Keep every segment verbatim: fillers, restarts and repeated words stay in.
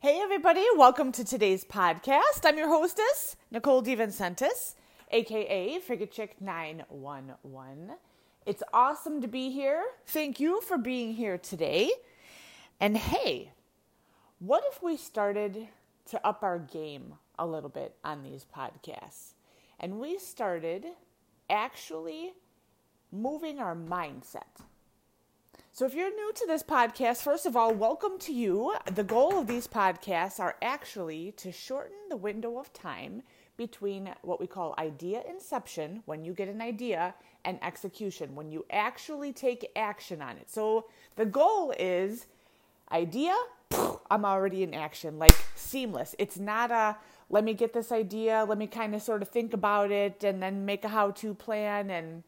Hey everybody, welcome to today's podcast. I'm your hostess, Nicole De Vincentis, aka Frigga Chick nine one one. It's awesome to be here. Thank you for being here today. And hey, what if we started to up our game a little bit on these podcasts? And we started actually moving our mindset. So if you're new to this podcast, first of all, welcome to you. The goal of these podcasts are actually to shorten the window of time between what we call idea inception, when you get an idea, and execution, when you actually take action on it. So the goal is idea, I'm already in action, like seamless. It's not a, let me get this idea, let me kind of sort of think about it, and then make a how-to plan, and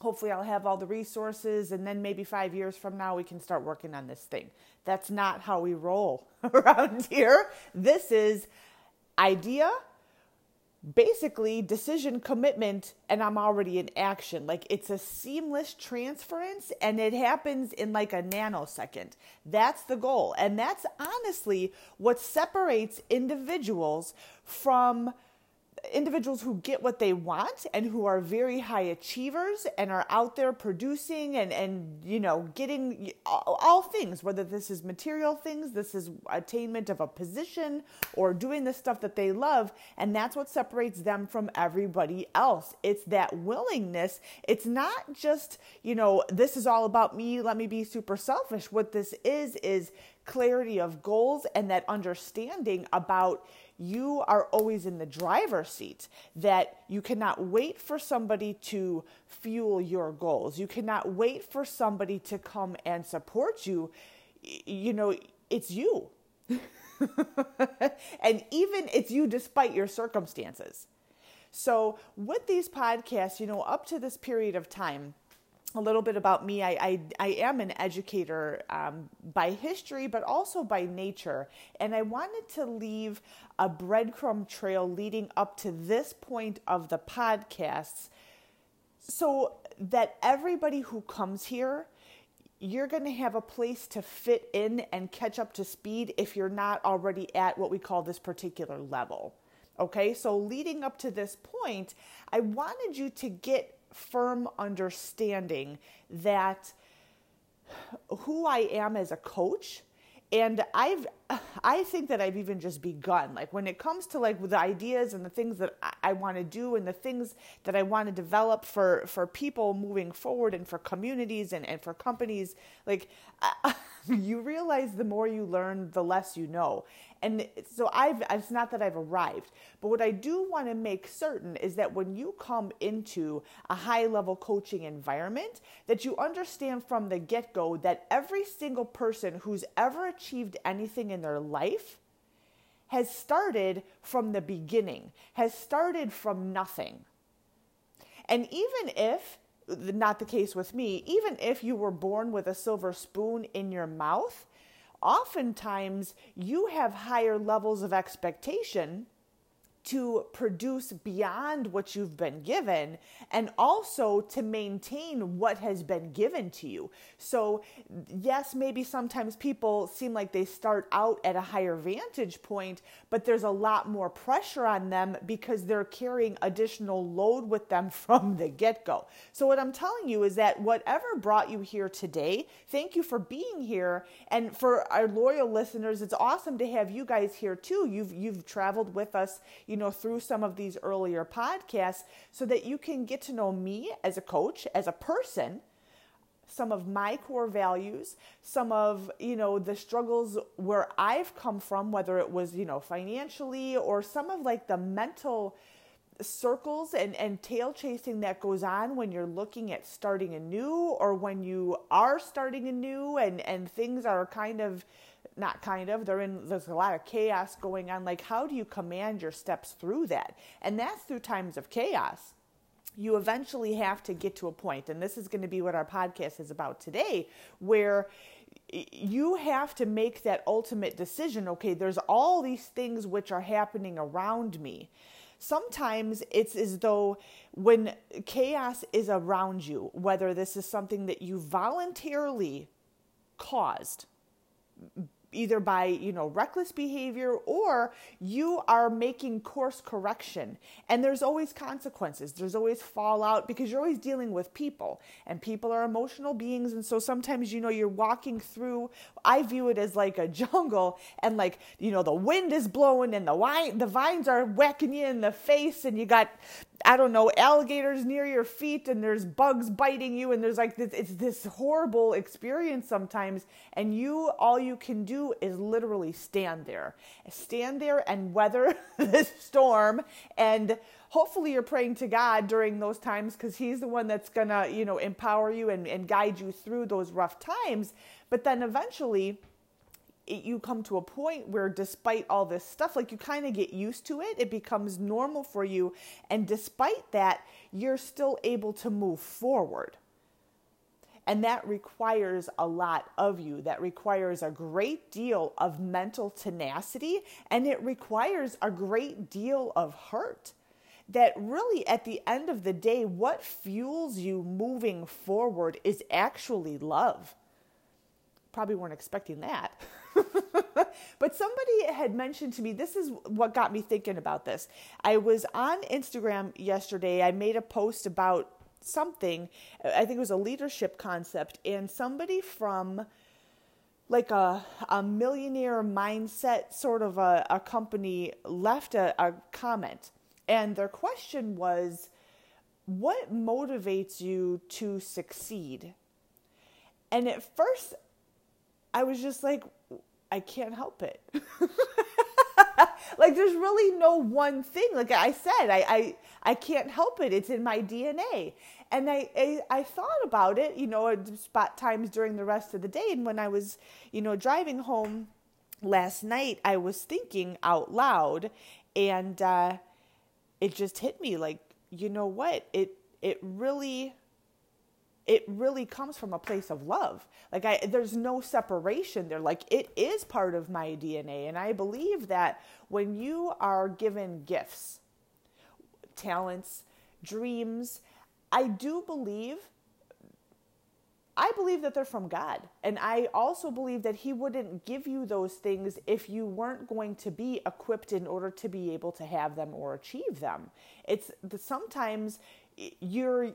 hopefully I'll have all the resources, and then maybe five years from now we can start working on this thing. That's not how we roll around here. This is idea, basically decision, commitment, and I'm already in action. Like it's a seamless transference and it happens in like a nanosecond. That's the goal. And that's honestly what separates individuals from individuals who get what they want and who are very high achievers and are out there producing and, and you know, getting all, all things, whether this is material things, this is attainment of a position or doing the stuff that they love. And that's what separates them from everybody else. It's that willingness. It's not just, you know, this is all about me. Let me be super selfish. What this is, is clarity of goals and that understanding about you are always in the driver's seat, that you cannot wait for somebody to fuel your goals. You cannot wait for somebody to come and support you. You know, it's you. And even it's you despite your circumstances. So with these podcasts, you know, up to this period of time, a little bit about me. I I, I am an educator um, by history, but also by nature. And I wanted to leave a breadcrumb trail leading up to this point of the podcasts so that everybody who comes here, you're going to have a place to fit in and catch up to speed if you're not already at what we call this particular level. Okay, so leading up to this point, I wanted you to get firm understanding that who I am as a coach. And I've, I think that I've even just begun, like when it comes to like the ideas and the things that I want to do and the things that I want to develop for, for people moving forward and for communities and, and for companies, like uh, you realize the more you learn, the less you know. And so I've, it's not that I've arrived, but what I do want to make certain is that when you come into a high level coaching environment, that you understand from the get-go that every single person who's ever achieved anything in their life has started from the beginning, has started from nothing. And even if, not the case with me, even if you were born with a silver spoon in your mouth, oftentimes you have higher levels of expectation to produce beyond what you've been given and also to maintain what has been given to you. So yes, maybe sometimes people seem like they start out at a higher vantage point, but there's a lot more pressure on them because they're carrying additional load with them from the get-go. So what I'm telling you is that whatever brought you here today, thank you for being here. And for our loyal listeners, it's awesome to have you guys here too. You've, you've traveled with us, you know, through some of these earlier podcasts so that you can get to know me as a coach, as a person, some of my core values, some of, you know, the struggles where I've come from, whether it was, you know, financially or some of like the mental circles and, and tail chasing that goes on when you're looking at starting anew or when you are starting anew and, and things are kind of, not kind of, they're in, there's a lot of chaos going on. Like, how do you command your steps through that? And that's through times of chaos. You eventually have to get to a point, and this is going to be what our podcast is about today, where you have to make that ultimate decision. Okay, there's all these things which are happening around me. Sometimes it's as though when chaos is around you, whether this is something that you voluntarily caused either by, you know, reckless behavior, or you are making course correction. And there's always consequences. There's always fallout because you're always dealing with people, and people are emotional beings. And so sometimes, you know, you're walking through, I view it as like a jungle, and like, you know, the wind is blowing and the wine, the vines are whacking you in the face, and you got, I don't know, alligators near your feet, and there's bugs biting you, and there's like this, it's this horrible experience sometimes. And you, all you can do is literally stand there, stand there and weather this storm. And hopefully you're praying to God during those times, because he's the one that's going to, you know, empower you and, and guide you through those rough times. But then eventually It, you come to a point where, despite all this stuff, like you kind of get used to it, it becomes normal for you. And despite that, you're still able to move forward. And that requires a lot of you. That requires a great deal of mental tenacity, and it requires a great deal of heart. That really, at the end of the day, what fuels you moving forward is actually love. Probably weren't expecting that. But somebody had mentioned to me, this is what got me thinking about this. I was on Instagram yesterday. I made a post about something. I think it was a leadership concept. And somebody from like a, a millionaire mindset sort of a, a company left a, a comment. And their question was, what motivates you to succeed? And at first, I was just like, I can't help it. Like, there's really no one thing. Like I said, I, I, I can't help it. It's in my D N A. And I, I, I thought about it, you know, at spot times during the rest of the day. And when I was, you know, driving home last night, I was thinking out loud, and uh, it just hit me. Like, you know what? It, it really... It really comes from a place of love. Like I, there's no separation there. Like it is part of my D N A. And I believe that when you are given gifts, talents, dreams, I do believe, I believe that they're from God. And I also believe that he wouldn't give you those things if you weren't going to be equipped in order to be able to have them or achieve them. It's the, sometimes you're,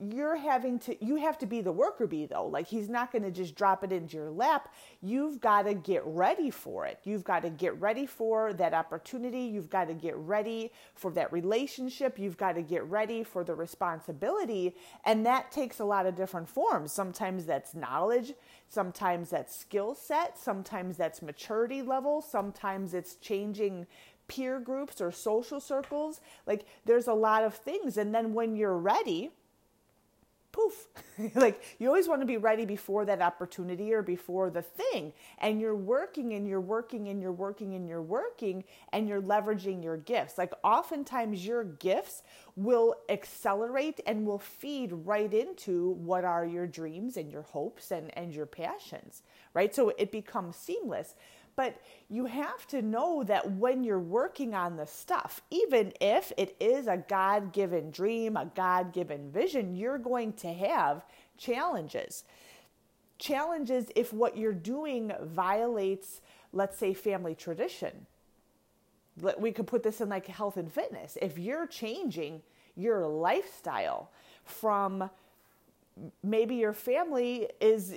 you're having to, you have to be the worker bee though. Like he's not going to just drop it into your lap. You've got to get ready for it. You've got to get ready for that opportunity. You've got to get ready for that relationship. You've got to get ready for the responsibility. And that takes a lot of different forms. Sometimes that's knowledge. Sometimes that's skill set. Sometimes that's maturity level. Sometimes it's changing peer groups or social circles. Like there's a lot of things. And then when you're ready, poof, like you always want to be ready before that opportunity or before the thing. And you're working and you're working and you're working and you're working and you're leveraging your gifts. Like oftentimes your gifts will accelerate and will feed right into what are your dreams and your hopes and, and your passions, right? So it becomes seamless. But you have to know that when you're working on the stuff, even if it is a God-given dream, a God-given vision, you're going to have challenges. Challenges if what you're doing violates, let's say, family tradition. We could put this in like health and fitness. If you're changing your lifestyle from maybe your family is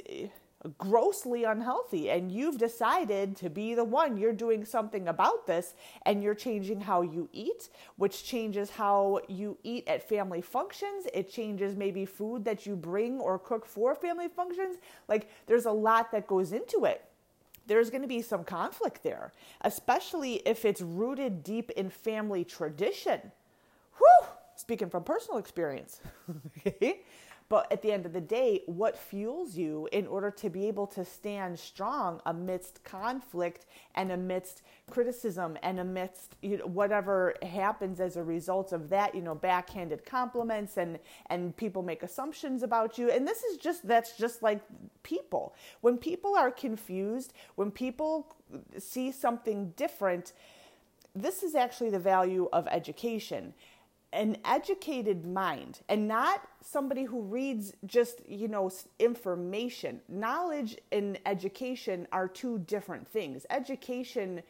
grossly unhealthy and you've decided to be the one, you're doing something about this and you're changing how you eat, which changes how you eat at family functions. It changes maybe food that you bring or cook for family functions. Like there's a lot that goes into it. There's going to be some conflict there, especially if it's rooted deep in family tradition. Whew! Speaking from personal experience. Okay. But at the end of the day, what fuels you in order to be able to stand strong amidst conflict and amidst criticism and amidst, you know, whatever happens as a result of that, you know, backhanded compliments and, and people make assumptions about you. And this is just, that's just like people. When people are confused, when people see something different, this is actually the value of education. an educated mind, and not somebody who reads just, you know, information. Knowledge and education are two different things. Education,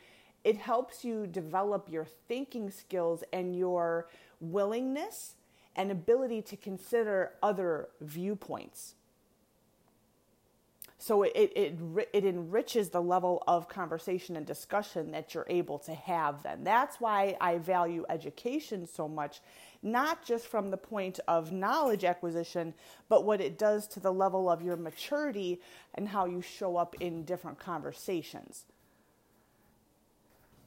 it helps you develop your thinking skills and your willingness and ability to consider other viewpoints. So it, it it enriches the level of conversation and discussion that you're able to have then. That's why I value education so much, not just from the point of knowledge acquisition, but what it does to the level of your maturity and how you show up in different conversations.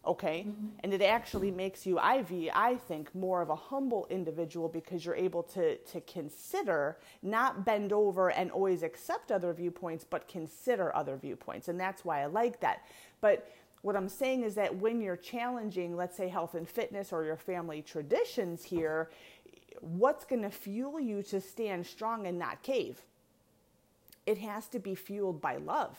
Okay? Mm-hmm. And it actually makes you, Ivy, I think, more of a humble individual, because you're able to, to consider, not bend over and always accept other viewpoints, but consider other viewpoints. And that's why I like that. But what I'm saying is that when you're challenging, let's say, health and fitness or your family traditions here, what's going to fuel you to stand strong and not cave? It has to be fueled by love.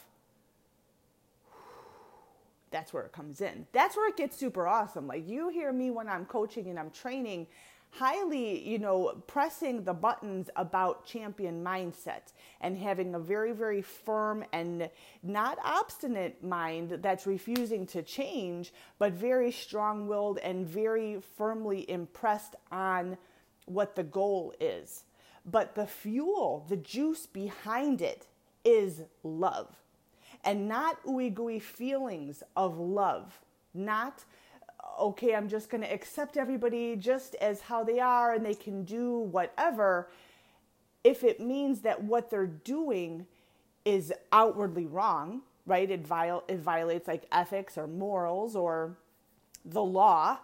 That's where it comes in. That's where it gets super awesome. Like, you hear me when I'm coaching and I'm training, highly, you know, pressing the buttons about champion mindset and having a very, very firm and not obstinate mind that's refusing to change, but very strong-willed and very firmly impressed on what the goal is. But the fuel, the juice behind it is love. And not ooey gooey feelings of love. Not, okay, I'm just going to accept everybody just as how they are and they can do whatever, if it means that what they're doing is outwardly wrong, right? It, viol- it violates like ethics or morals or the law,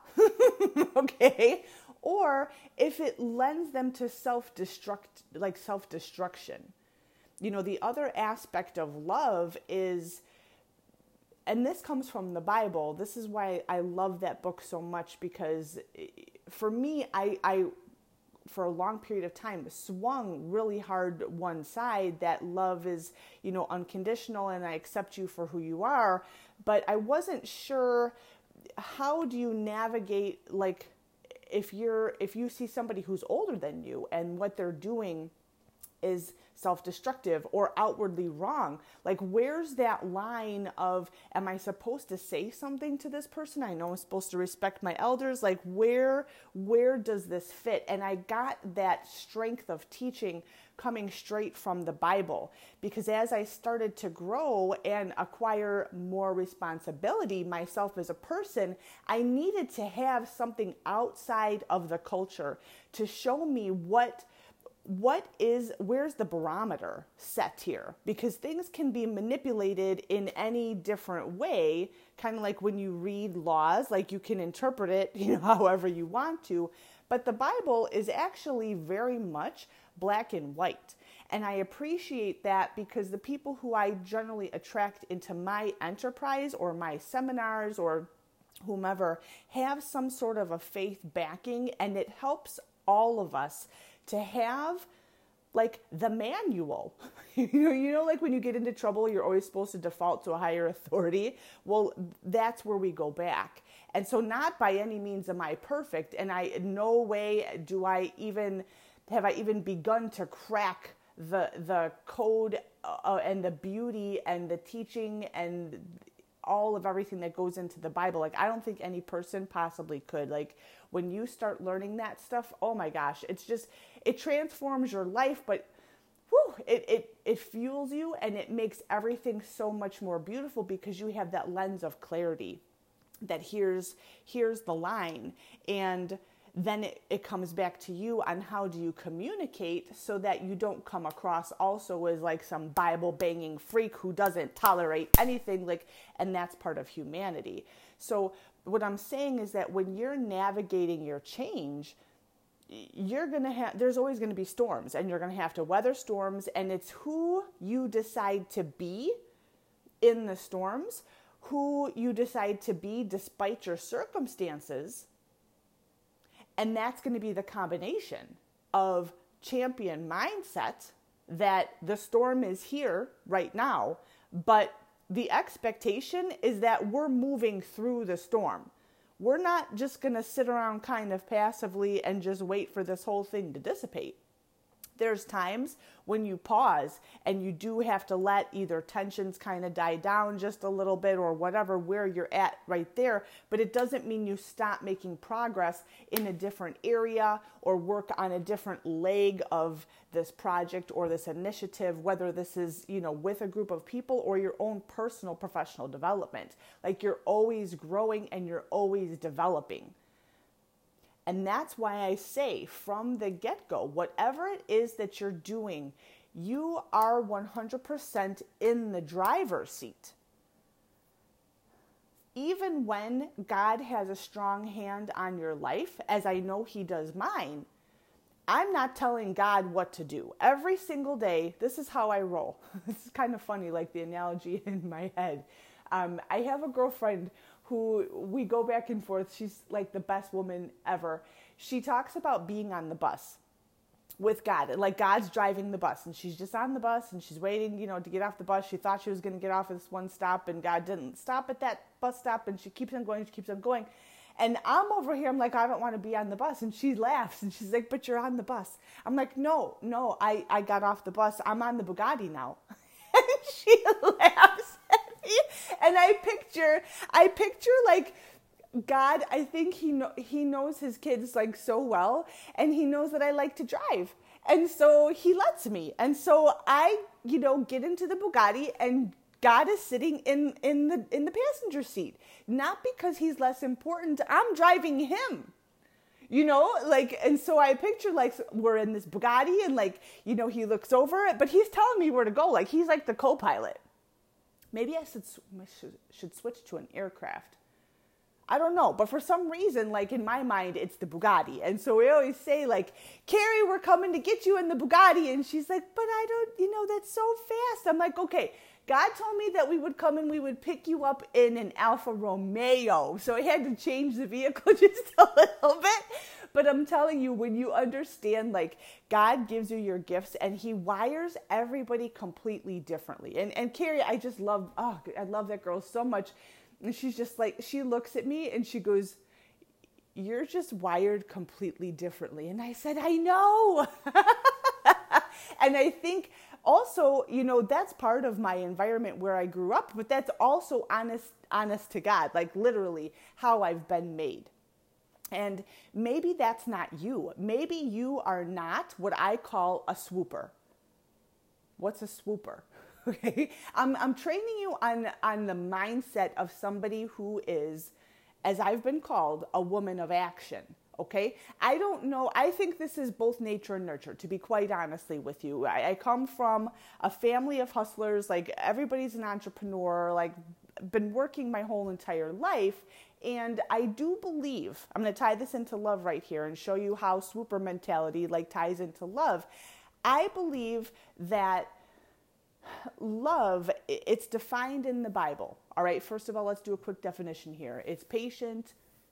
okay? Or if it lends them to self-destruct, like self-destruction. You know, the other aspect of love is, and this comes from the Bible. This is why I love that book so much, because for me, I, I for a long period of time, swung really hard one side, that love is, you know, unconditional and I accept you for who you are. But I wasn't sure, how do you navigate, like, if you're, if you see somebody who's older than you and what they're doing is self-destructive or outwardly wrong. Like, where's that line of, am I supposed to say something to this person? I know I'm supposed to respect my elders. Like, where, where does this fit? And I got that strength of teaching coming straight from the Bible, because as I started to grow and acquire more responsibility myself as a person, I needed to have something outside of the culture to show me what What is, where's the barometer set here? Because things can be manipulated in any different way, kind of like when you read laws, like you can interpret it, you know, however you want to. But the Bible is actually very much black and white. And I appreciate that, because the people who I generally attract into my enterprise or my seminars or whomever have some sort of a faith backing, and it helps all of us to have like the manual. you know, you know, like when you get into trouble, you're always supposed to default to a higher authority. Well, that's where we go back. And so not by any means am I perfect. And I, no way do I even, have I even begun to crack the, the code uh, and the beauty and the teaching and all of everything that goes into the Bible. Like, I don't think any person possibly could. Like, when you start learning that stuff, oh my gosh, it's just, it transforms your life, but whew, it, it, it fuels you and it makes everything so much more beautiful, because you have that lens of clarity that here's, here's the line. And then it, it comes back to you on how do you communicate so that you don't come across also as like some Bible banging freak who doesn't tolerate anything, like, and that's part of humanity. So what I'm saying is that when you're navigating your change, you're going to have, there's always going to be storms, and you're going to have to weather storms, and it's who you decide to be in the storms, who you decide to be despite your circumstances. And that's going to be the combination of champion mindset, that the storm is here right now, but the expectation is that we're moving through the storm. we're not just going to sit around kind of passively and just wait for this whole thing to dissipate. There's times when you pause and you do have to let either tensions kind of die down just a little bit or whatever, where you're at right there. But it doesn't mean you stop making progress in a different area or work on a different leg of this project or this initiative, whether this is, you know, with a group of people or your own personal professional development. Like, you're always growing and you're always developing. And that's why I say from the get-go, whatever it is that you're doing, you are one hundred percent in the driver's seat. Even when God has a strong hand on your life, as I know He does mine, I'm not telling God what to do. Every single day, this is how I roll. This is kind of funny, like the analogy in my head. Um, I have a girlfriend who we go back and forth. She's like the best woman ever. She talks about being on the bus with God, like God's driving the bus and she's just on the bus and she's waiting, you know, to get off the bus. She thought she was going to get off at this one stop and God didn't stop at that bus stop. And she keeps on going, she keeps on going. And I'm over here, I'm like, I don't want to be on the bus. And she laughs and she's like, but you're on the bus. I'm like, no, no, I, I got off the bus. I'm on the Bugatti now. And she laughs. And I picture, I picture like God, I think he, know, he knows his kids like so well, and He knows that I like to drive. And so He lets me. And so I, you know, get into the Bugatti and God is sitting in, in the, in the passenger seat, not because He's less important. I'm driving Him. You know, like, and so I picture like we're in this Bugatti and like, you know, He looks over it, but He's telling me where to go. Like, He's like the co-pilot. Maybe I should, should switch to an aircraft. I don't know. But for some reason, like in my mind, it's the Bugatti. And so we always say like, Carrie, we're coming to get you in the Bugatti. And she's like, but I don't, you know, that's so fast. I'm like, okay, God told me that we would come and we would pick you up in an Alfa Romeo. So I had to change the vehicle just a little bit. But I'm telling you, when you understand, like, God gives you your gifts and He wires everybody completely differently. And and Carrie, I just love, oh, I love that girl so much. And she's just like, she looks at me and she goes, you're just wired completely differently. And I said, I know. And I think also, you know, that's part of my environment where I grew up, but that's also honest, honest to God, like literally how I've been made. And maybe that's not you. Maybe you are not what I call a swooper. What's a swooper? Okay, I'm, I'm training you on, on the mindset of somebody who is, as I've been called, a woman of action. Okay, I don't know. I think this is both nature and nurture, to be quite honestly with you. I, I come from a family of hustlers. Like, everybody's an entrepreneur, like been working my whole entire life. And I do believe, I'm going to tie this into love right here and show you how swooper mentality like ties into love. I believe that love, it's defined in the Bible. All right, first of all, let's do a quick definition here. It's patient,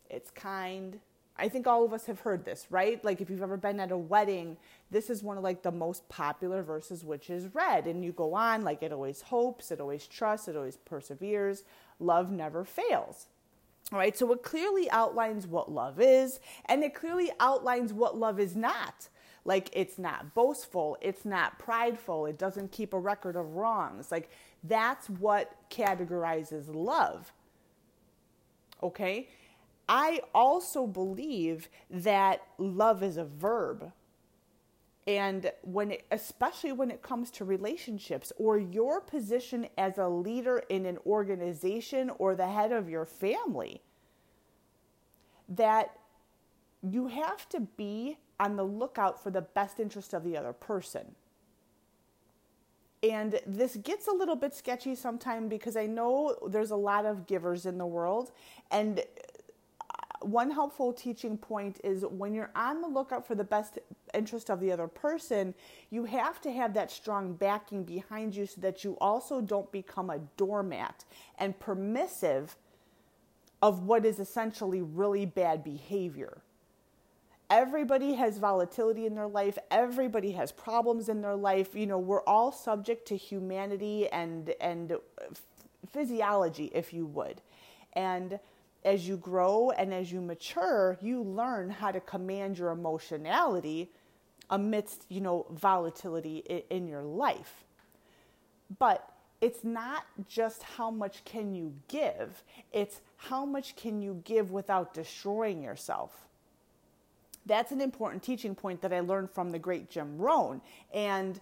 it's kind. I think all of us have heard this, right? Like, if you've ever been at a wedding, this is one of like the most popular verses, which is read. And you go on, like, it always hopes, it always trusts, it always perseveres. Love never fails. All right, so it clearly outlines what love is, and it clearly outlines what love is not. Like, it's not boastful, it's not prideful, it doesn't keep a record of wrongs. Like, that's what categorizes love. Okay? I also believe that love is a verb. And when it, especially when it comes to relationships or your position as a leader in an organization or the head of your family, that you have to be on the lookout for the best interest of the other person. And this gets a little bit sketchy sometimes because I know there's a lot of givers in the world. And one helpful teaching point is when you're on the lookout for the best interest of the other person, you have to have that strong backing behind you so that you also don't become a doormat and permissive of what is essentially really bad behavior. Everybody has volatility in their life. Everybody has problems in their life. You know, we're all subject to humanity and, and physiology, if you would. And as you grow and as you mature, you learn how to command your emotionality amidst, you know, volatility in your life. But it's not just how much can you give, it's how much can you give without destroying yourself. That's an important teaching point that I learned from the great Jim Rohn. And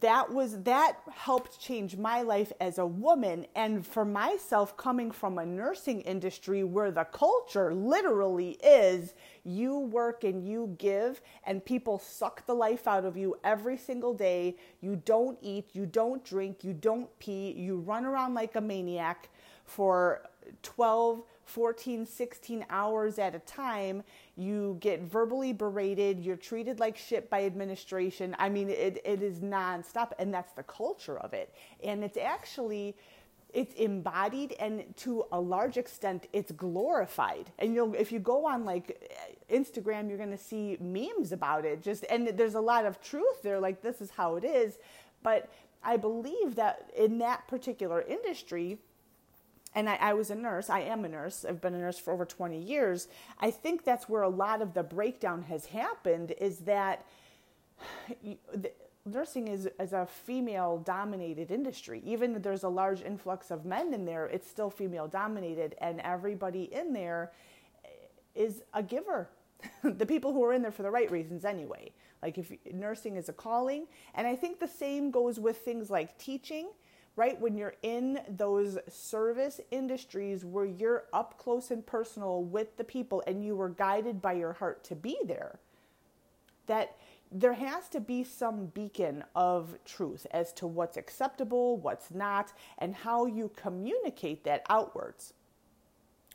that was, that helped change my life as a woman. And for myself, coming from a nursing industry where the culture literally is you work and you give and people suck the life out of you every single day. You don't eat, you don't drink, you don't pee, you run around like a maniac for twelve, fourteen, sixteen hours at a time. You get verbally berated. You're treated like shit by administration. I mean, it, it is nonstop, and that's the culture of it. And it's actually, it's embodied, and to a large extent, it's glorified. And you know, if you go on like Instagram, you're going to see memes about it. Just, and there's a lot of truth there. Like, this is how it is. But I believe that in that particular industry, and I, I was a nurse, I am a nurse, I've been a nurse for over twenty years, I think that's where a lot of the breakdown has happened, is that you, the, nursing is, is a female-dominated industry. Even if there's a large influx of men in there, it's still female-dominated, and everybody in there is a giver. The people who are in there for the right reasons anyway. Like, if nursing is a calling, and I think the same goes with things like teaching. Right? When you're in those service industries where you're up close and personal with the people and you were guided by your heart to be there, that there has to be some beacon of truth as to what's acceptable, what's not, and how you communicate that outwards.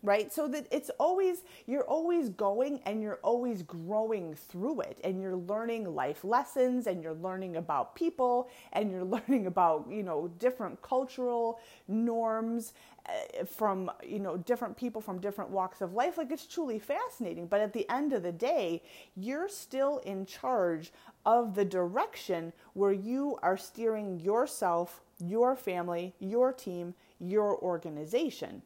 Right? So that it's always, you're always going and you're always growing through it, and you're learning life lessons, and you're learning about people, and you're learning about, you know, different cultural norms from, you know, different people from different walks of life. Like, it's truly fascinating. But at the end of the day, you're still in charge of the direction where you are steering yourself, your family, your team, your organization.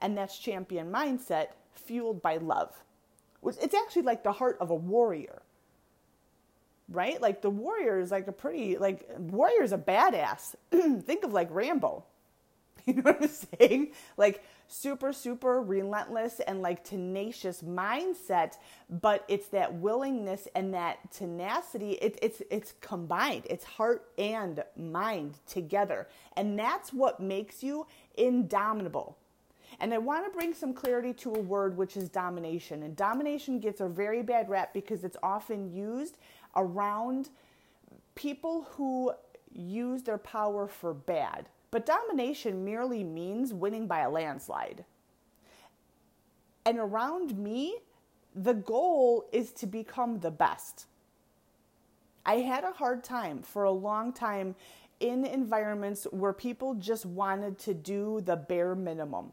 And that's champion mindset fueled by love. It's actually like the heart of a warrior, right? Like, the warrior is like a pretty, like, warrior's a badass. Think of like Rambo, you know what I'm saying? Like, super, super relentless and like tenacious mindset, but it's that willingness and that tenacity. It, it's, it's combined. It's heart and mind together. And that's what makes you indomitable. And I want to bring some clarity to a word, which is domination. And domination gets a very bad rap because it's often used around people who use their power for bad. But domination merely means winning by a landslide. And around me, the goal is to become the best. I had a hard time for a long time in environments where people just wanted to do the bare minimum.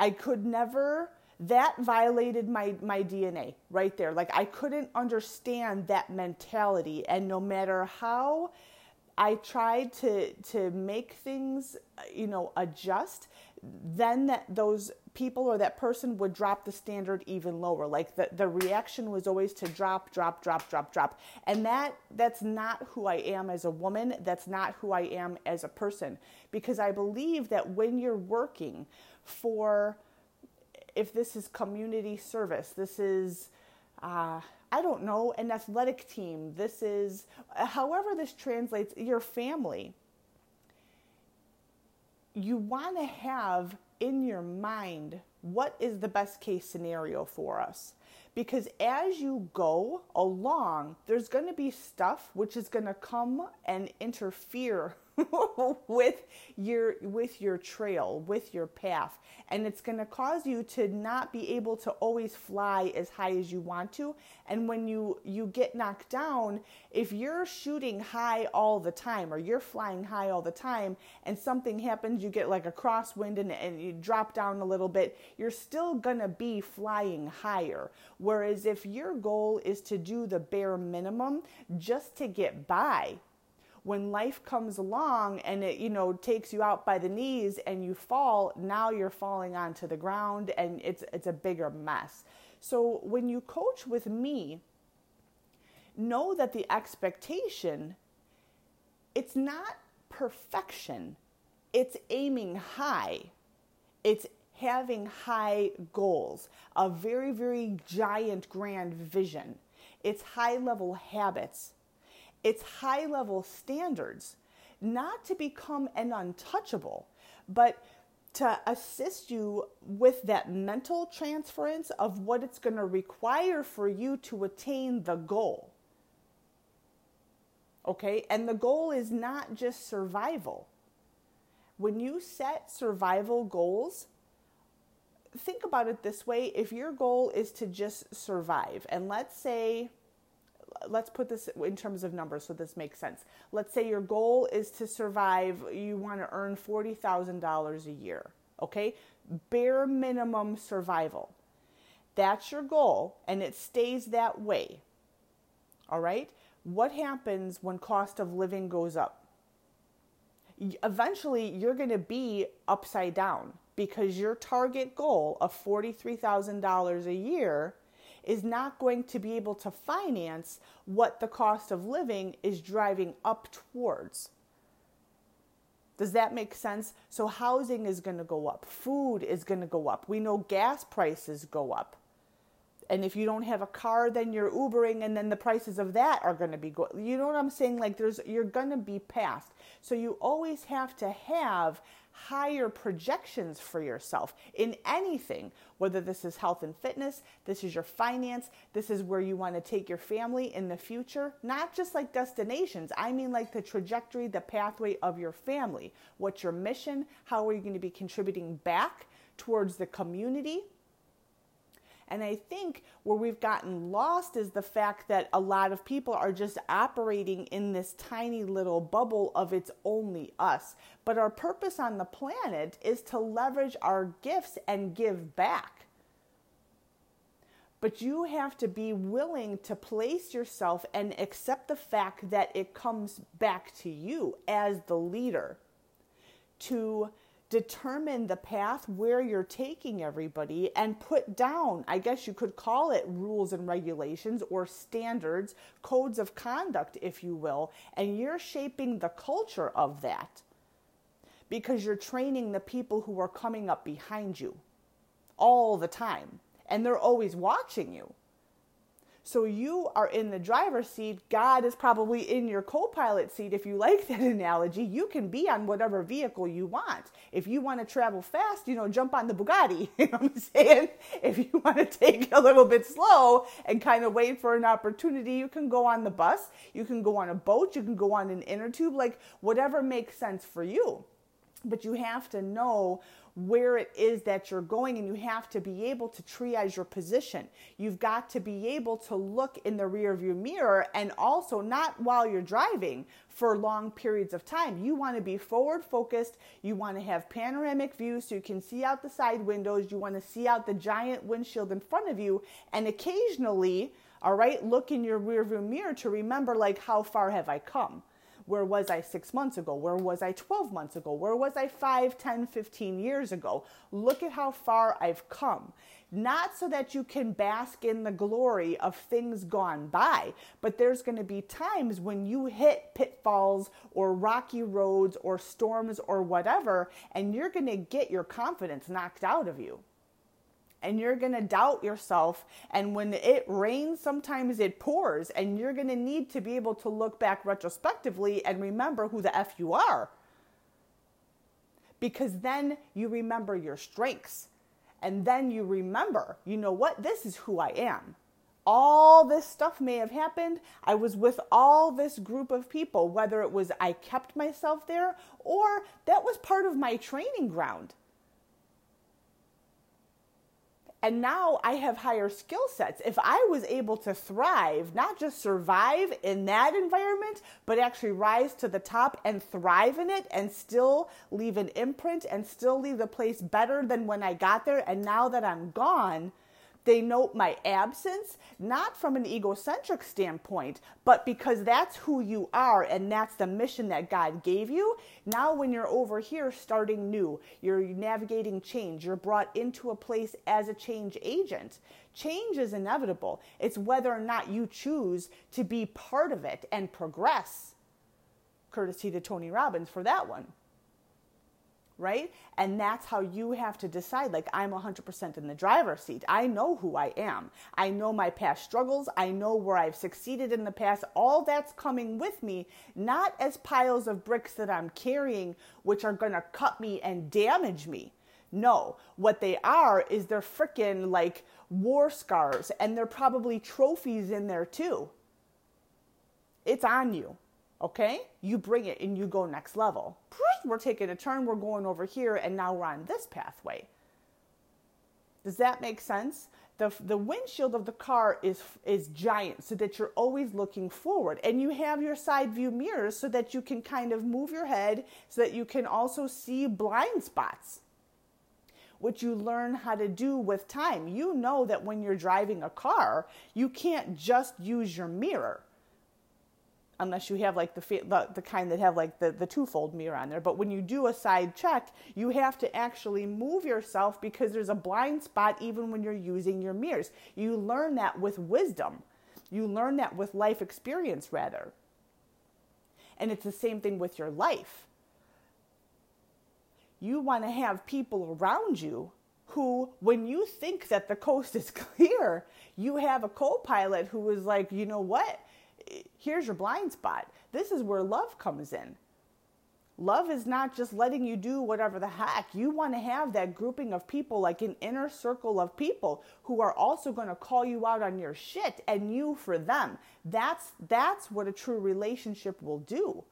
I could never, that violated my, my D N A right there. Like, I couldn't understand that mentality. And no matter how I tried to, to make things, you know, adjust, then that those people or that person would drop the standard even lower. Like, the, the reaction was always to drop, drop, drop, drop, drop. And that that's not who I am as a woman. That's not who I am as a person. Because I believe that when you're working for, if this is community service, this is, uh, I don't know, an athletic team, this is, however this translates, your family, you want to have in your mind, what is the best case scenario for us? Because as you go along, there's going to be stuff which is going to come and interfere with your with your trail, with your path. And it's going to cause you to not be able to always fly as high as you want to. And when you, you get knocked down, if you're shooting high all the time, or you're flying high all the time, and something happens, you get like a crosswind and, and you drop down a little bit, you're still going to be flying higher. Whereas if your goal is to do the bare minimum just to get by, when life comes along and it, you know, takes you out by the knees and you fall, now you're falling onto the ground and it's it's a bigger mess. So when you coach with me, know that the expectation, it's not perfection. It's aiming high. It's having high goals, a very, very giant grand vision. It's high-level habits. It's high-level standards, not to become an untouchable, but to assist you with that mental transference of what it's going to require for you to attain the goal. Okay? And the goal is not just survival. When you set survival goals, think about it this way. If your goal is to just survive, and let's say, let's put this in terms of numbers so this makes sense. Let's say your goal is to survive. You want to earn forty thousand dollars a year, okay? Bare minimum survival. That's your goal, and it stays that way, all right? What happens when cost of living goes up? Eventually, you're going to be upside down because your target goal of forty-three thousand dollars a year is not going to be able to finance what the cost of living is driving up towards. Does that make sense? So housing is going to go up. Food is going to go up. We know gas prices go up. And if you don't have a car, then you're Ubering, and then the prices of that are going to be going. You know what I'm saying? Like there's, you're going to be past. So you always have to have higher projections for yourself in anything, whether this is health and fitness, this is your finance, this is where you want to take your family in the future, not just like destinations. I mean like the trajectory, the pathway of your family. What's your mission? How are you going to be contributing back towards the community? And I think where we've gotten lost is the fact that a lot of people are just operating in this tiny little bubble of it's only us. But our purpose on the planet is to leverage our gifts and give back. But you have to be willing to place yourself and accept the fact that it comes back to you as the leader to determine the path where you're taking everybody and put down, I guess you could call it rules and regulations or standards, codes of conduct, if you will, and you're shaping the culture of that because you're training the people who are coming up behind you all the time and they're always watching you. So you are in the driver's seat. God is probably in your co-pilot seat. If you like that analogy, you can be on whatever vehicle you want. If you want to travel fast, you know, jump on the Bugatti. You know what I'm saying? If you want to take a little bit slow and kind of wait for an opportunity, you can go on the bus. You can go on a boat. You can go on an inner tube, like whatever makes sense for you. But you have to know where it is that you're going and you have to be able to triage your position. You've got to be able to look in the rearview mirror and also not while you're driving for long periods of time. You want to be forward focused. You want to have panoramic views so you can see out the side windows. You want to see out the giant windshield in front of you and occasionally, all right, look in your rearview mirror to remember like how far have I come? Where was I six months ago? Where was I twelve months ago? Where was I five, ten, fifteen years ago? Look at how far I've come. Not so that you can bask in the glory of things gone by, but there's going to be times when you hit pitfalls or rocky roads or storms or whatever, and you're going to get your confidence knocked out of you. And you're going to doubt yourself. And when it rains, sometimes it pours. And you're going to need to be able to look back retrospectively and remember who the F you are. Because then you remember your strengths. And then you remember, you know what? This is who I am. All this stuff may have happened. I was with all this group of people, whether it was I kept myself there or that was part of my training ground. And now I have higher skill sets. If I was able to thrive, not just survive in that environment, but actually rise to the top and thrive in it and still leave an imprint and still leave the place better than when I got there. And now that I'm gone, They note my absence, not from an egocentric standpoint, but because that's who you are and that's the mission that God gave you. Now when you're over here starting new, you're navigating change, you're brought into a place as a change agent. Change is inevitable. It's whether or not you choose to be part of it and progress. Courtesy to Tony Robbins for that one. Right? And that's how you have to decide, like, I'm one hundred percent in the driver's seat. I know who I am. I know my past struggles. I know where I've succeeded in the past. All that's coming with me, not as piles of bricks that I'm carrying, which are going to cut me and damage me. No, what they are is they're freaking like war scars, and they're probably trophies in there too. It's on you. Okay, you bring it and you go next level. We're taking a turn, we're going over here, and now we're on this pathway. Does that make sense? The, the windshield of the car is, is giant so that you're always looking forward. And you have your side view mirrors so that you can kind of move your head so that you can also see blind spots, which you learn how to do with time. You know that when you're driving a car, you can't just use your mirror. Unless you have like the, the the kind that have like the, the two-fold mirror on there. But when you do a side check, you have to actually move yourself because there's a blind spot even when you're using your mirrors. You learn that with wisdom. You learn that with life experience, rather. And it's the same thing with your life. You want to have people around you who, when you think that the coast is clear, you have a co-pilot who is like, you know what? Here's your blind spot. This is where love comes in. Love is not just letting you do whatever the heck. You want to have that grouping of people, like an inner circle of people who are also going to call you out on your shit and you for them. That's that's what a true relationship will do.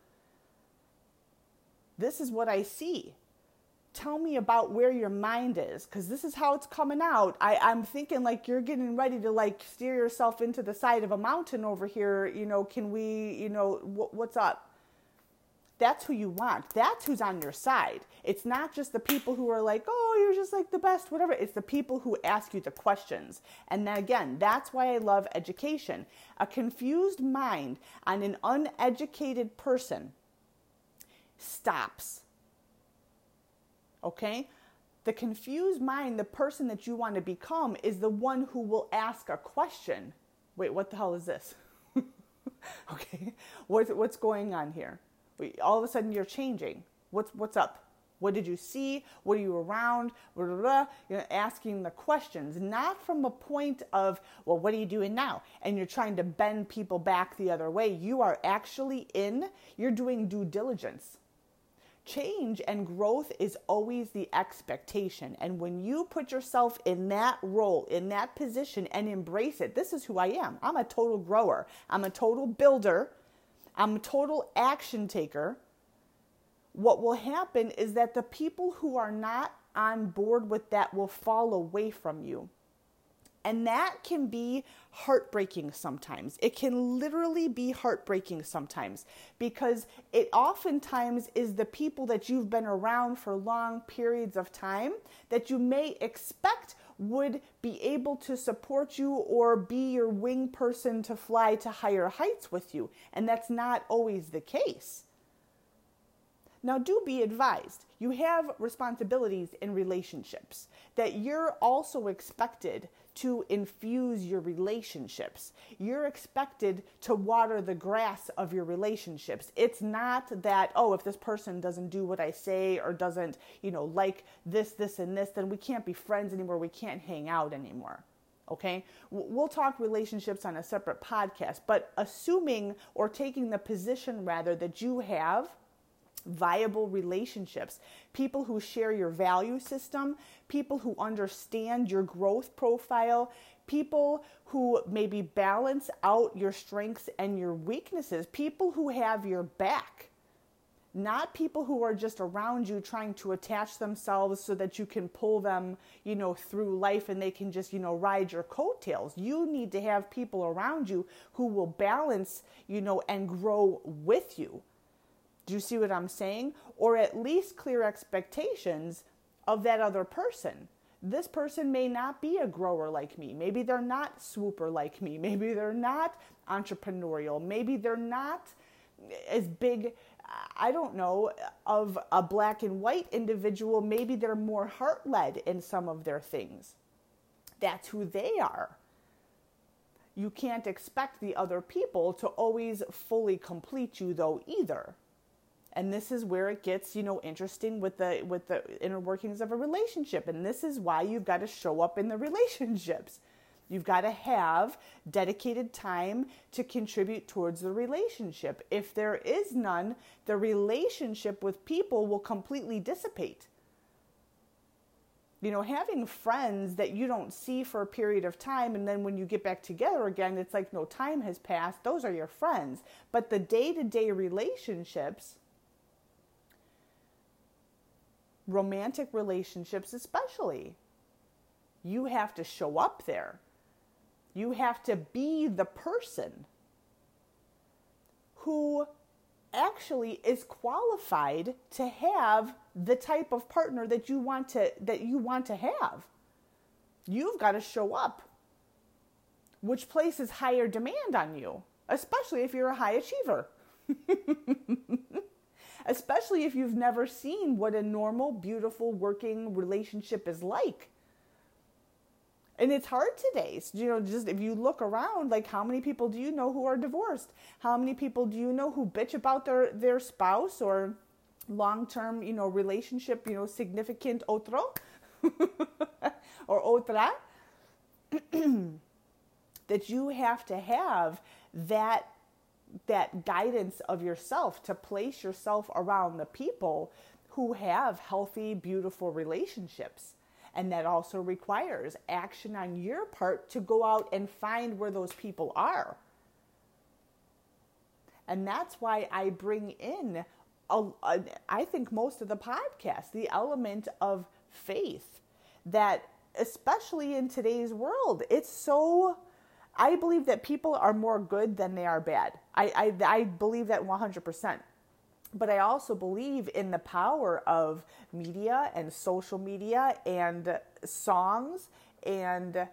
This is what I see. Tell me about where your mind is, because this is how it's coming out. I, I'm thinking like you're getting ready to like steer yourself into the side of a mountain over here. You know, can we, you know, wh- what's up? That's who you want. That's who's on your side. It's not just the people who are like, oh, you're just like the best, whatever. It's the people who ask you the questions. And then again, that's why I love education. A confused mind on an uneducated person stops. Okay, the confused mind, the person that you want to become is the one who will ask a question. Wait, what the hell is this? Okay, what's, what's going on here? All of a sudden you're changing. What's, what's up? What did you see? What are you around? Blah, blah, blah. You're asking the questions, not from a point of, well, what are you doing now? And you're trying to bend people back the other way. You are actually in, you're doing due diligence. Change and growth is always the expectation. And when you put yourself in that role, in that position, and embrace it, this is who I am. I'm a total grower. I'm a total builder. I'm a total action taker. What will happen is that the people who are not on board with that will fall away from you. And that can be heartbreaking sometimes. It can literally be heartbreaking sometimes because it oftentimes is the people that you've been around for long periods of time that you may expect would be able to support you or be your wing person to fly to higher heights with you. And that's not always the case. Now, do be advised, you have responsibilities in relationships that you're also expected to infuse your relationships. You're expected to water the grass of your relationships. It's not that, oh, if this person doesn't do what I say or doesn't, you know, like this, this, and this, then we can't be friends anymore. We can't hang out anymore. Okay, we'll talk relationships on a separate podcast, but assuming or taking the position rather that you have viable relationships, people who share your value system, people who understand your growth profile, people who maybe balance out your strengths and your weaknesses, people who have your back, not people who are just around you trying to attach themselves so that you can pull them, you know, through life and they can just, you know, ride your coattails. You need to have people around you who will balance, you know, and grow with you. Do you see what I'm saying? Or at least clear expectations of that other person. this person may not be a grower like me. Maybe they're not swooper like me. Maybe they're not entrepreneurial. Maybe they're not as big, I don't know, of a black and white individual. Maybe they're more heart-led in some of their things. That's who they are. You can't expect the other people to always fully complete you though either. And this is where it gets, you know, interesting with the with the inner workings of a relationship. And this is why you've got to show up in the relationships. You've got to have dedicated time to contribute towards the relationship. If there is none, the relationship with people will completely dissipate. You know, having friends that you don't see for a period of time, and then when you get back together again, it's like no time has passed. Those are your friends. But the day-to-day relationships, romantic relationships especially, you have to show up there. You have to be the person who actually is qualified to have the type of partner that you want to that you want to have. You've got to show up, which places higher demand on you, especially if you're a high achiever. Especially if you've never seen what a normal, beautiful, working relationship is like. And it's hard today. So, you know, just if you look around, like how many people do you know who are divorced? How many people do you know who bitch about their, their spouse or long-term, you know, relationship, you know, significant otro or otra? That you have to have that that guidance of yourself to place yourself around the people who have healthy, beautiful relationships. And that also requires action on your part to go out and find where those people are. And that's why I bring in, a, a, I think most of the podcast, the element of faith that, especially in today's world, it's so... I believe that people are more good than they are bad. I, I, I believe that one hundred percent. But I also believe in the power of media and social media and songs and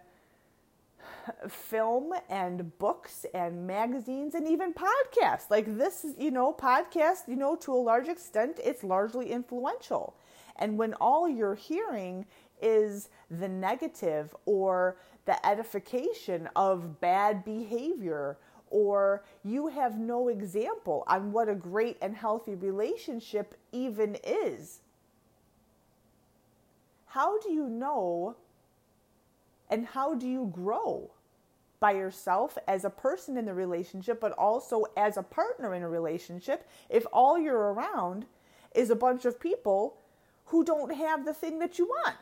film and books and magazines and even podcasts. Like this, you know, podcast, you know, to a large extent, it's largely influential. And when all you're hearing is the negative or the edification of bad behavior, or you have no example on what a great and healthy relationship even is. How do you know and how do you grow by yourself as a person in the relationship, but also as a partner in a relationship, if all you're around is a bunch of people who don't have the thing that you want?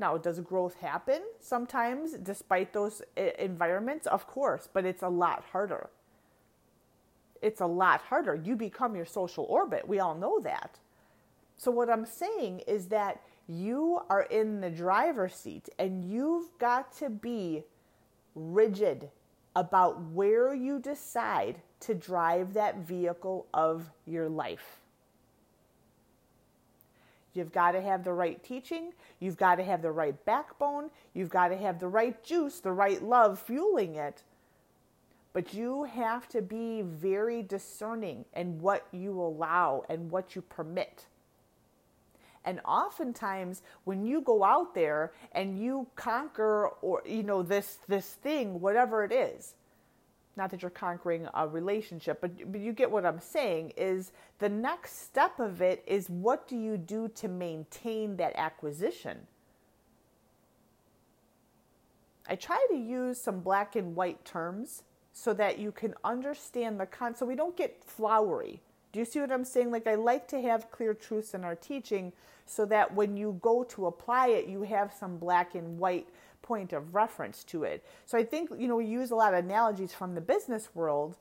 Now, does growth happen sometimes despite those environments? Of course, but it's a lot harder. It's a lot harder. You become your social orbit. We all know that. So what I'm saying is that you are in the driver's seat and you've got to be rigid about where you decide to drive that vehicle of your life. You've got to have the right teaching. You've got to have the right backbone. You've got to have the right juice, the right love fueling it. But you have to be very discerning in what you allow and what you permit. And oftentimes when you go out there and you conquer or, you know, this, this thing, whatever it is, not that you're conquering a relationship, but, but you get what I'm saying, is the next step of it is what do you do to maintain that acquisition? I try to use some black and white terms so that you can understand the con, so we don't get flowery. Do you see what I'm saying? Like I like to have clear truths in our teaching so that when you go to apply it, you have some black and white point of reference to it. So I think, you know, we use a lot of analogies from the business world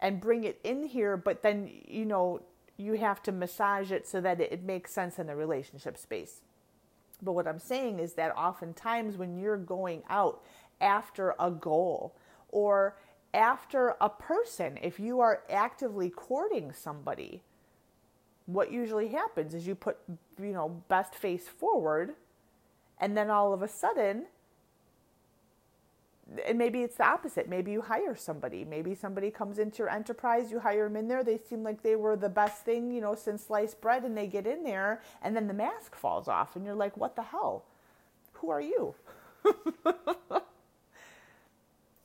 and bring it in here, but then, you know, you have to massage it so that it makes sense in the relationship space. But what I'm saying is that oftentimes when you're going out after a goal or after a person, if you are actively courting somebody, what usually happens is you put, you know, best face forward, and then all of a sudden, and maybe it's the opposite. Maybe you hire somebody. Maybe somebody comes into your enterprise, you hire them in there. They seem like they were the best thing, you know, since sliced bread, and they get in there and then the mask falls off and you're like, what the hell? Who are you?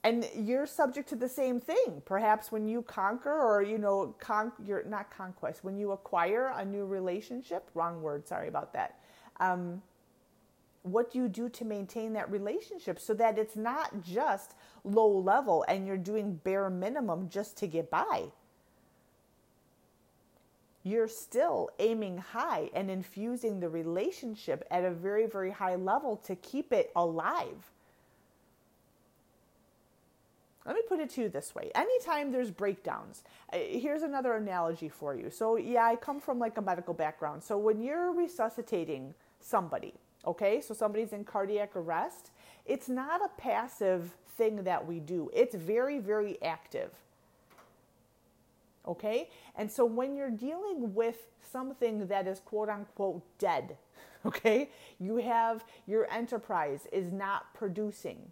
And you're subject to the same thing. Perhaps when you conquer or, you know, con- you're not conquest, when you acquire a new relationship, wrong word, sorry about that. Um, what do you do to maintain that relationship so that it's not just low level and you're doing bare minimum just to get by? You're still aiming high and infusing the relationship at a very, very high level to keep it alive. Let me put it to you this way. Anytime there's breakdowns, here's another analogy for you. So yeah, I come from like a medical background. So when you're resuscitating somebody, okay, so somebody's in cardiac arrest, it's not a passive thing that we do. It's very, very active. Okay. And so when you're dealing with something that is quote unquote dead, okay, you have your enterprise is not producing.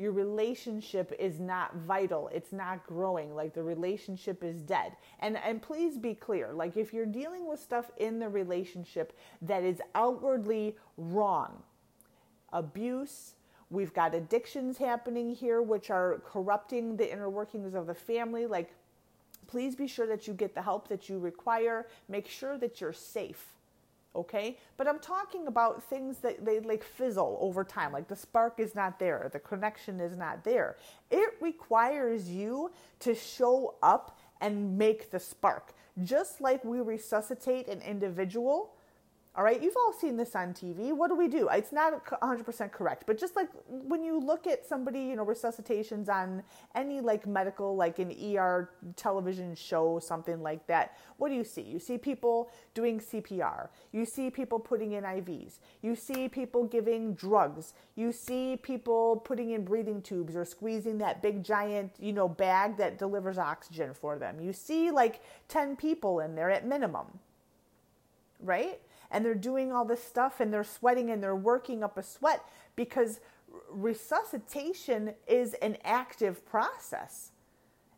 Your relationship is not vital. It's not growing. Like the relationship is dead. And and please be clear. Like if you're dealing with stuff in the relationship that is outwardly wrong, abuse, we've got addictions happening here, which are corrupting the inner workings of the family. Like, please be sure that you get the help that you require. Make sure that you're safe. Okay, but I'm talking about things that they like fizzle over time, like the spark is not there, the connection is not there. It requires you to show up and make the spark, just like we resuscitate an individual. All right, you've all seen this on T V. What do we do? It's not one hundred percent correct, but just like when you look at somebody, you know, resuscitations on any like medical, like an E R television show, something like that. What do you see? You see people doing C P R. You see people putting in I Vs. You see people giving drugs. You see people putting in breathing tubes or squeezing that big giant, you know, bag that delivers oxygen for them. You see like ten people in there at minimum, right? And they're doing all this stuff and they're sweating and they're working up a sweat because resuscitation is an active process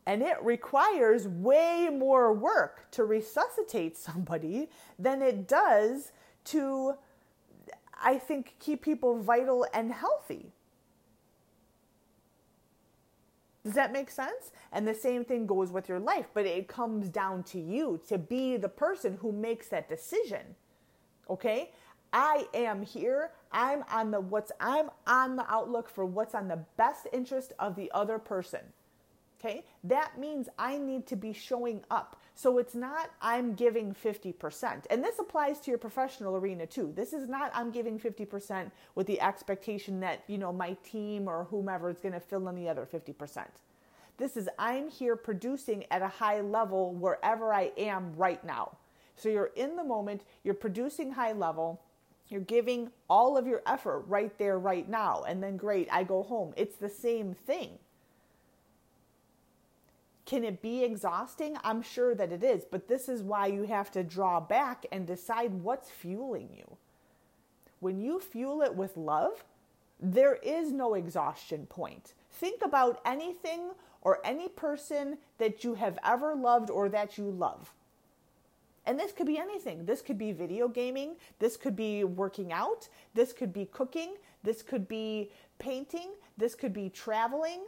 and it requires way more work to resuscitate somebody than it does to, I think, keep people vital and healthy. Does that make sense? And the same thing goes with your life, but it comes down to you to be the person who makes that decision. Okay, I am here. I'm on the what's I'm on the outlook for what's on the best interest of the other person. Okay, that means I need to be showing up. So it's not I'm giving fifty percent. And this applies to your professional arena too. This is not I'm giving fifty percent with the expectation that, you know, my team or whomever is going to fill in the other fifty percent. This is I'm here producing at a high level wherever I am right now. So you're in the moment, you're producing high level, you're giving all of your effort right there, right now, and then great, I go home. It's the same thing. Can it be exhausting? I'm sure that it is, but this is why you have to draw back and decide what's fueling you. When you fuel it with love, there is no exhaustion point. Think about anything or any person that you have ever loved or that you love. And this could be anything. This could be video gaming. This could be working out. This could be cooking. This could be painting. This could be traveling.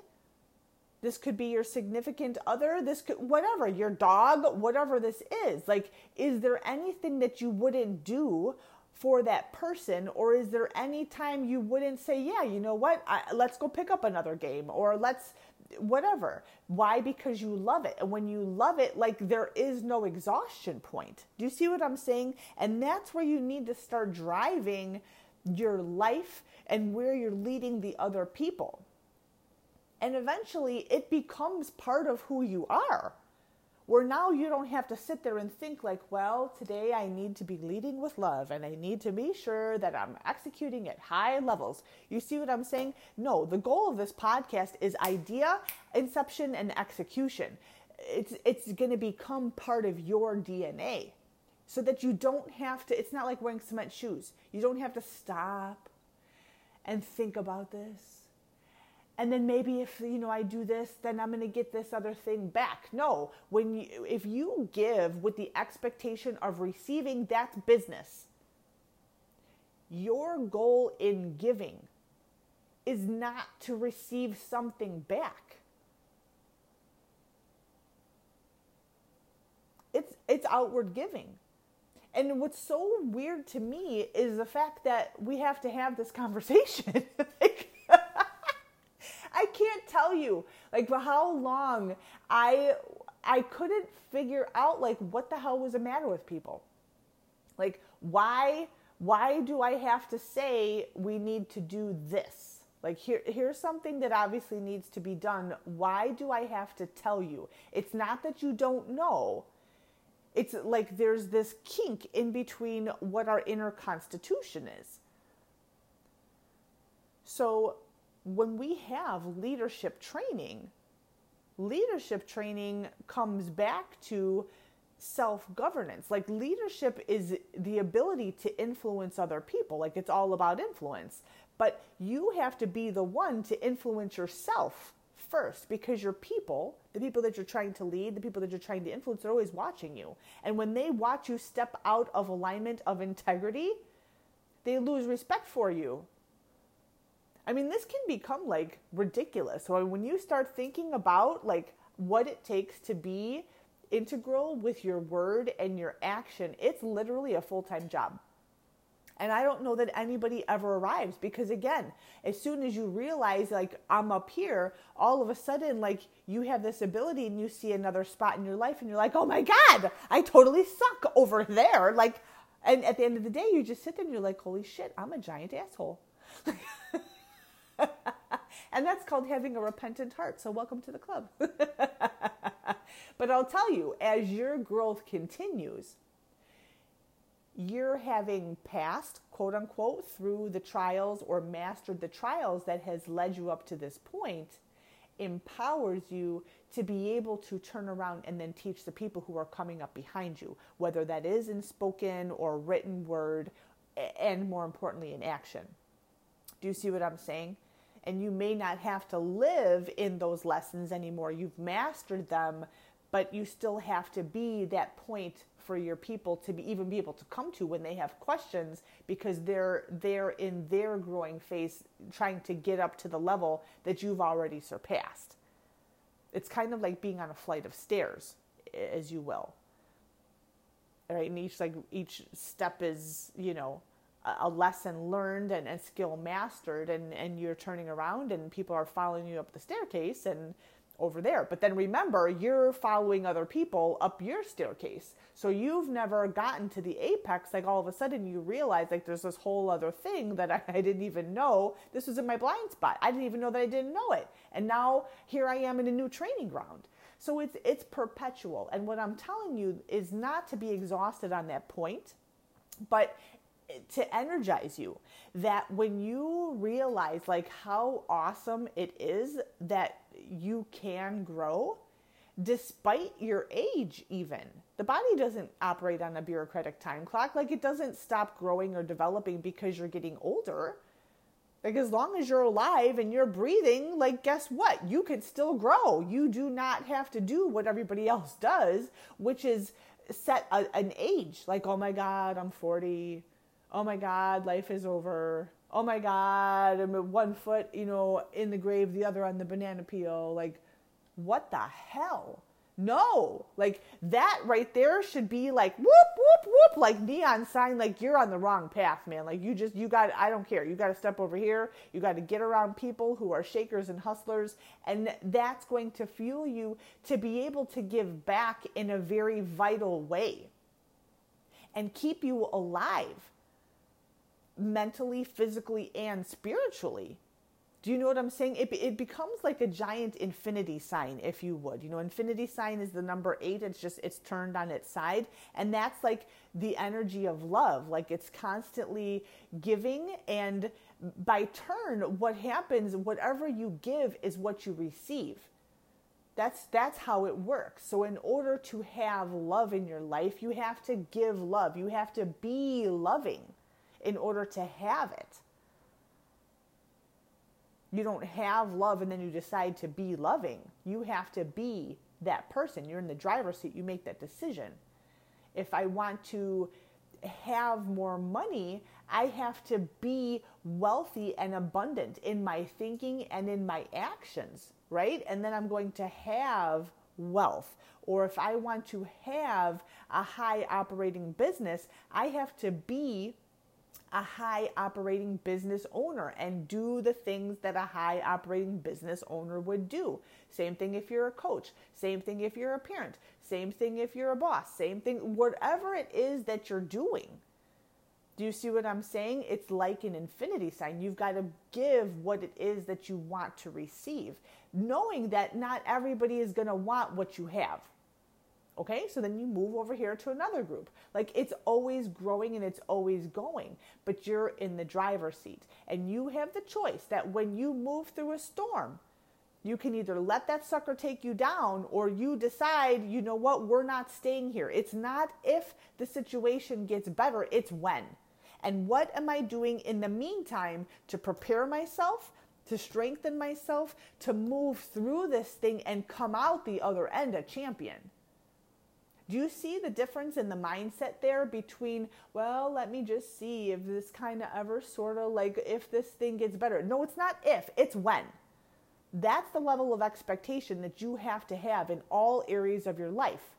This could be your significant other. This could, whatever, your dog, whatever this is. Like, is there anything that you wouldn't do for that person? Or is there any time you wouldn't say, yeah, you know what? I, let's go pick up another game or let's whatever. Why? Because you love it. And when you love it, like there is no exhaustion point. Do you see what I'm saying? And that's where you need to start driving your life and where you're leading the other people. And eventually it becomes part of who you are, where now you don't have to sit there and think like, well, today I need to be leading with love and I need to be sure that I'm executing at high levels. You see what I'm saying? No, the goal of this podcast is idea, inception, and execution. It's, it's going to become part of your D N A. so that you don't have to, it's not like wearing cement shoes. You don't have to stop and think about this. And then maybe if, you know, I do this, then I'm going to get this other thing back. No, when you, if you give with the expectation of receiving, that's business. Your goal in giving is not to receive something back. It's it's outward giving. And what's so weird to me is the fact that we have to have this conversation. Like, I can't tell you, like, for how long I I couldn't figure out, like, what the hell was the matter with people. Like, why why do I have to say we need to do this? Like, here, here's something that obviously needs to be done. Why do I have to tell you? It's not that you don't know. It's like there's this kink in between what our inner constitution is. So when we have leadership training, leadership training comes back to self-governance. Like, leadership is the ability to influence other people. Like, it's all about influence. But you have to be the one to influence yourself first, because your people, the people that you're trying to lead, the people that you're trying to influence, they're always watching you. And when they watch you step out of alignment of integrity, they lose respect for you. I mean, this can become, like, ridiculous. So when you start thinking about, like, what it takes to be integral with your word and your action, it's literally a full-time job. And I don't know that anybody ever arrives, because, again, as soon as you realize, like, I'm up here, all of a sudden, like, you have this ability and you see another spot in your life and you're like, oh my God, I totally suck over there. Like, and at the end of the day, you just sit there and you're like, holy shit, I'm a giant asshole. And that's called having a repentant heart. So welcome to the club. But I'll tell you, as your growth continues, you're having passed, quote unquote, through the trials or mastered the trials that has led you up to this point, empowers you to be able to turn around and then teach the people who are coming up behind you, whether that is in spoken or written word, and more importantly, in action. Do you see what I'm saying? And you may not have to live in those lessons anymore. You've mastered them, but you still have to be that point for your people to be, even be able to come to when they have questions, because they're they're in their growing phase, trying to get up to the level that you've already surpassed. It's kind of like being on a flight of stairs, as you will. All right, and each like each step is, you know, a lesson learned and a skill mastered, and, and you're turning around and people are following you up the staircase and over there. But then remember, you're following other people up your staircase. So you've never gotten to the apex. Like, all of a sudden you realize, like, there's this whole other thing that I, I didn't even know. This was in my blind spot. I didn't even know that I didn't know it. And now here I am in a new training ground. So it's, it's perpetual. And what I'm telling you is not to be exhausted on that point, but to energize you, that when you realize, like, how awesome it is that you can grow despite your age. Even the body doesn't operate on a bureaucratic time clock. Like, it doesn't stop growing or developing because you're getting older. Like, as long as you're alive and you're breathing, like, guess what? You can still grow. You do not have to do what everybody else does, which is set a, an age. Like, oh my God, I'm forty. Oh my God, life is over. Oh my God, I'm at one foot, you know, in the grave, the other on the banana peel. Like, what the hell? No, like, that right there should be like, whoop, whoop, whoop, like neon sign, like, you're on the wrong path, man. Like, you just, you got, I don't care. You got to step over here. You got to get around people who are shakers and hustlers. And that's going to fuel you to be able to give back in a very vital way and keep you alive, mentally, physically, and spiritually. Do you know what I'm saying? It it becomes like a giant infinity sign, if you would. You know, infinity sign is the number eight. It's just, it's turned on its side. And that's like the energy of love. Like, it's constantly giving. And by turn, what happens, whatever you give is what you receive. That's that's how it works. So in order to have love in your life, you have to give love. You have to be loving in order to have it. You don't have love and then you decide to be loving. You have to be that person. You're in the driver's seat. You make that decision. If I want to have more money, I have to be wealthy and abundant in my thinking and in my actions, right? And then I'm going to have wealth. Or if I want to have a high operating business, I have to be a high operating business owner and do the things that a high operating business owner would do. Same thing if you're a coach, same thing if you're a parent, same thing if you're a boss, same thing, whatever it is that you're doing. Do you see what I'm saying? It's like an infinity sign. You've got to give what it is that you want to receive, knowing that not everybody is going to want what you have. Okay, so then you move over here to another group. Like, it's always growing and it's always going, but you're in the driver's seat and you have the choice that when you move through a storm, you can either let that sucker take you down or you decide, you know what, we're not staying here. It's not if the situation gets better, it's when. And what am I doing in the meantime to prepare myself, to strengthen myself, to move through this thing and come out the other end a champion? Do you see the difference in the mindset there between, well, let me just see if this kind of ever sort of like if this thing gets better? No, it's not if, it's when. That's the level of expectation that you have to have in all areas of your life.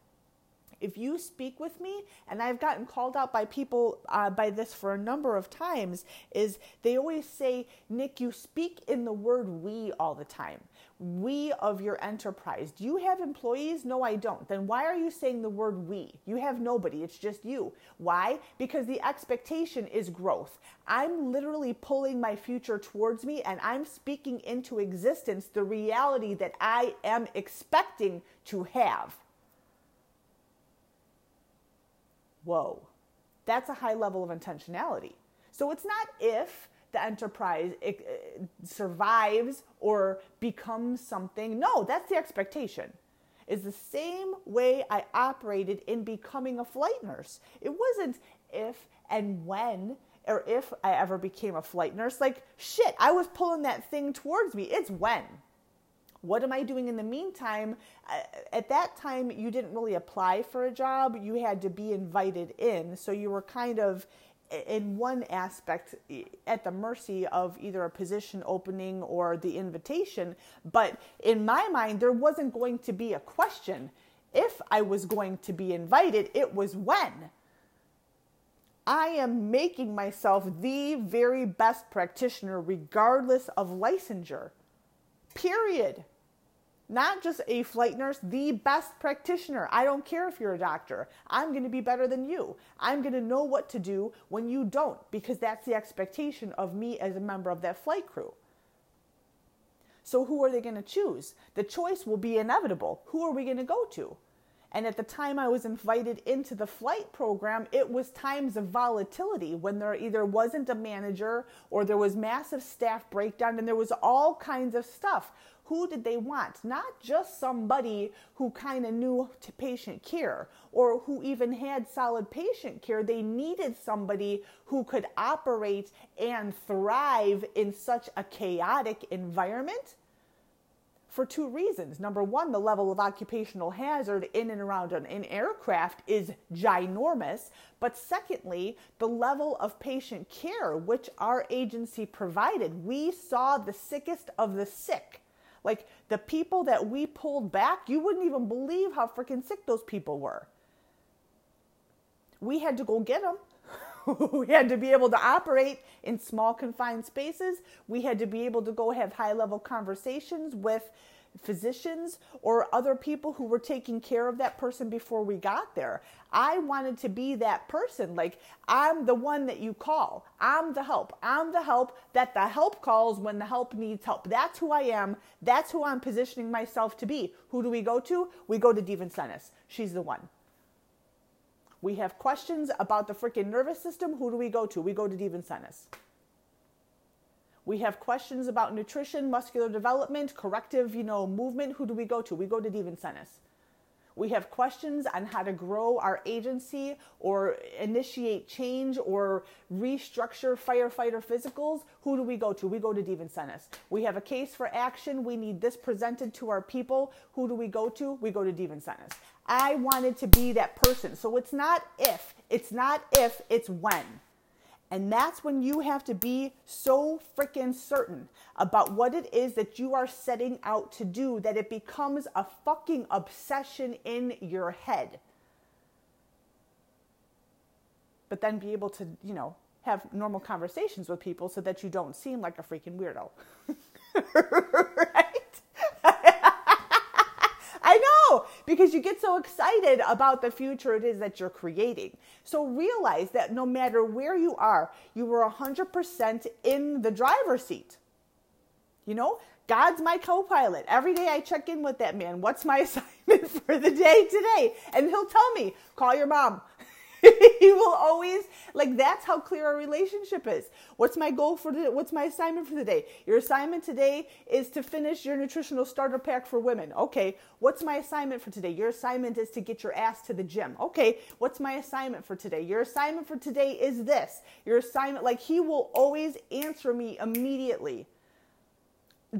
If you speak with me, and I've gotten called out by people uh, by this for a number of times, is they always say, Nick, you speak in the word we all the time. We of your enterprise. Do you have employees? No, I don't. Then why are you saying the word we? You have nobody. It's just you. Why? Because the expectation is growth. I'm literally pulling my future towards me and I'm speaking into existence the reality that I am expecting to have. Whoa, that's a high level of intentionality. So it's not if the enterprise it, it survives or becomes something. No, that's the expectation. It's the same way I operated in becoming a flight nurse. It wasn't if and when or if I ever became a flight nurse. Like, shit, I was pulling that thing towards me. It's when. What am I doing in the meantime? At that time, you didn't really apply for a job. You had to be invited in. So you were kind of, in one aspect, at the mercy of either a position opening or the invitation. But in my mind, there wasn't going to be a question. If I was going to be invited, it was when. I am making myself the very best practitioner, regardless of licensure. Period. Not just a flight nurse, the best practitioner. I don't care if you're a doctor. I'm going to be better than you. I'm going to know what to do when you don't, because that's the expectation of me as a member of that flight crew. So who are they going to choose? The choice will be inevitable. Who are we going to go to? And at the time I was invited into the flight program, it was times of volatility when there either wasn't a manager or there was massive staff breakdown and there was all kinds of stuff. Who did they want? Not just somebody who kind of knew to patient care or who even had solid patient care. They needed somebody who could operate and thrive in such a chaotic environment for two reasons. Number one, the level of occupational hazard in and around an aircraft is ginormous. But secondly, the level of patient care, which our agency provided. We saw the sickest of the sick. Like, the people that we pulled back, you wouldn't even believe how freaking sick those people were. We had to go get them. We had to be able to operate in small confined spaces. We had to be able to go have high level conversations with physicians or other people who were taking care of that person before we got there. I wanted to be that person. Like, I'm the one that you call. I'm the help. I'm the help that the help calls when the help needs help. That's who I am. That's who I'm positioning myself to be. Who do we go to? We go to Devin Sennis. She's the one. We have questions about the freaking nervous system. Who do we go to? We go to Divincenzo. We have questions about nutrition, muscular development, corrective, you know, movement. Who do we go to? We go to Devin Sennis. We have questions on how to grow our agency or initiate change or restructure firefighter physicals. Who do we go to? We go to Devin Sennis. We have a case for action. We need this presented to our people. Who do we go to? We go to Devin Sennis. I wanted to be that person. So it's not if, it's not if, it's when. And that's when you have to be so freaking certain about what it is that you are setting out to do that it becomes a fucking obsession in your head. But then be able to, you know, have normal conversations with people so that you don't seem like a freaking weirdo. Right? I know, because you get so excited about the future it is that you're creating. So realize that no matter where you are, you were one hundred percent in the driver's seat. You know, God's my co-pilot. Every day I check in with that man. What's my assignment for the day today? And he'll tell me, call your mom. He will always, like, that's how clear our relationship is. What's my goal for the, what's my assignment for the day? Your assignment today is to finish your nutritional starter pack for women. Okay, what's my assignment for today? Your assignment is to get your ass to the gym. Okay, what's my assignment for today? Your assignment for today is this. Your assignment, like, he will always answer me immediately.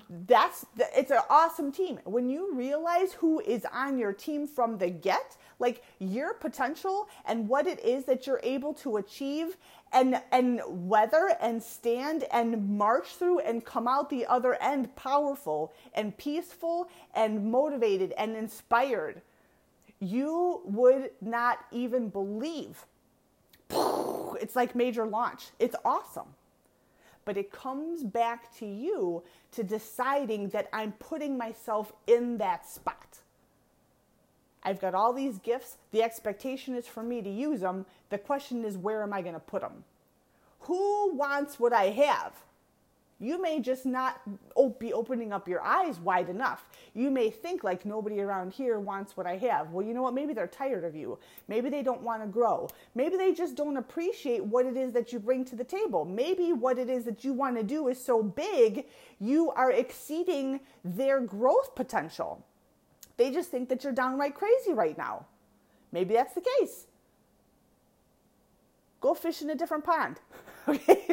That's the, it's an awesome team. When you realize who is on your team from the get, like your potential and what it is that you're able to achieve and, and weather and stand and march through and come out the other end powerful and peaceful and motivated and inspired, you would not even believe. It's like major launch. It's awesome. But it comes back to you to deciding that I'm putting myself in that spot. I've got all these gifts. The expectation is for me to use them. The question is, where am I going to put them? Who wants what I have? You may just not be opening up your eyes wide enough. You may think like nobody around here wants what I have. Well, you know what? Maybe they're tired of you. Maybe they don't want to grow. Maybe they just don't appreciate what it is that you bring to the table. Maybe what it is that you want to do is so big, you are exceeding their growth potential. They just think that you're downright crazy right now. Maybe that's the case. Go fish in a different pond. Okay?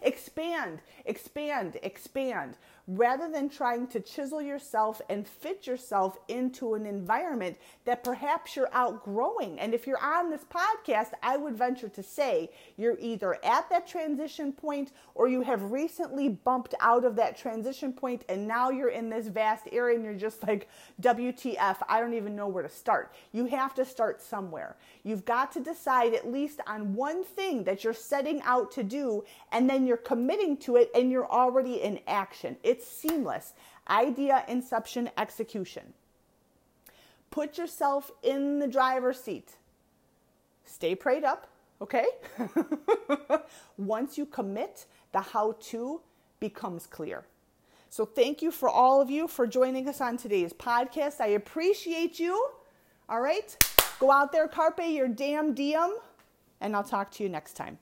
Expand, expand, expand. Rather than trying to chisel yourself and fit yourself into an environment that perhaps you're outgrowing. And if you're on this podcast, I would venture to say you're either at that transition point or you have recently bumped out of that transition point and now you're in this vast area and you're just like, W T F, I don't even know where to start. You have to start somewhere. You've got to decide at least on one thing that you're setting out to do, and then you're committing to it and you're already in action. It's seamless. Idea, inception, execution. Put yourself in the driver's seat. Stay prayed up, okay? Once you commit, the how-to becomes clear. So thank you for all of you for joining us on today's podcast. I appreciate you. All right? Go out there, carpe your damn diem, and I'll talk to you next time.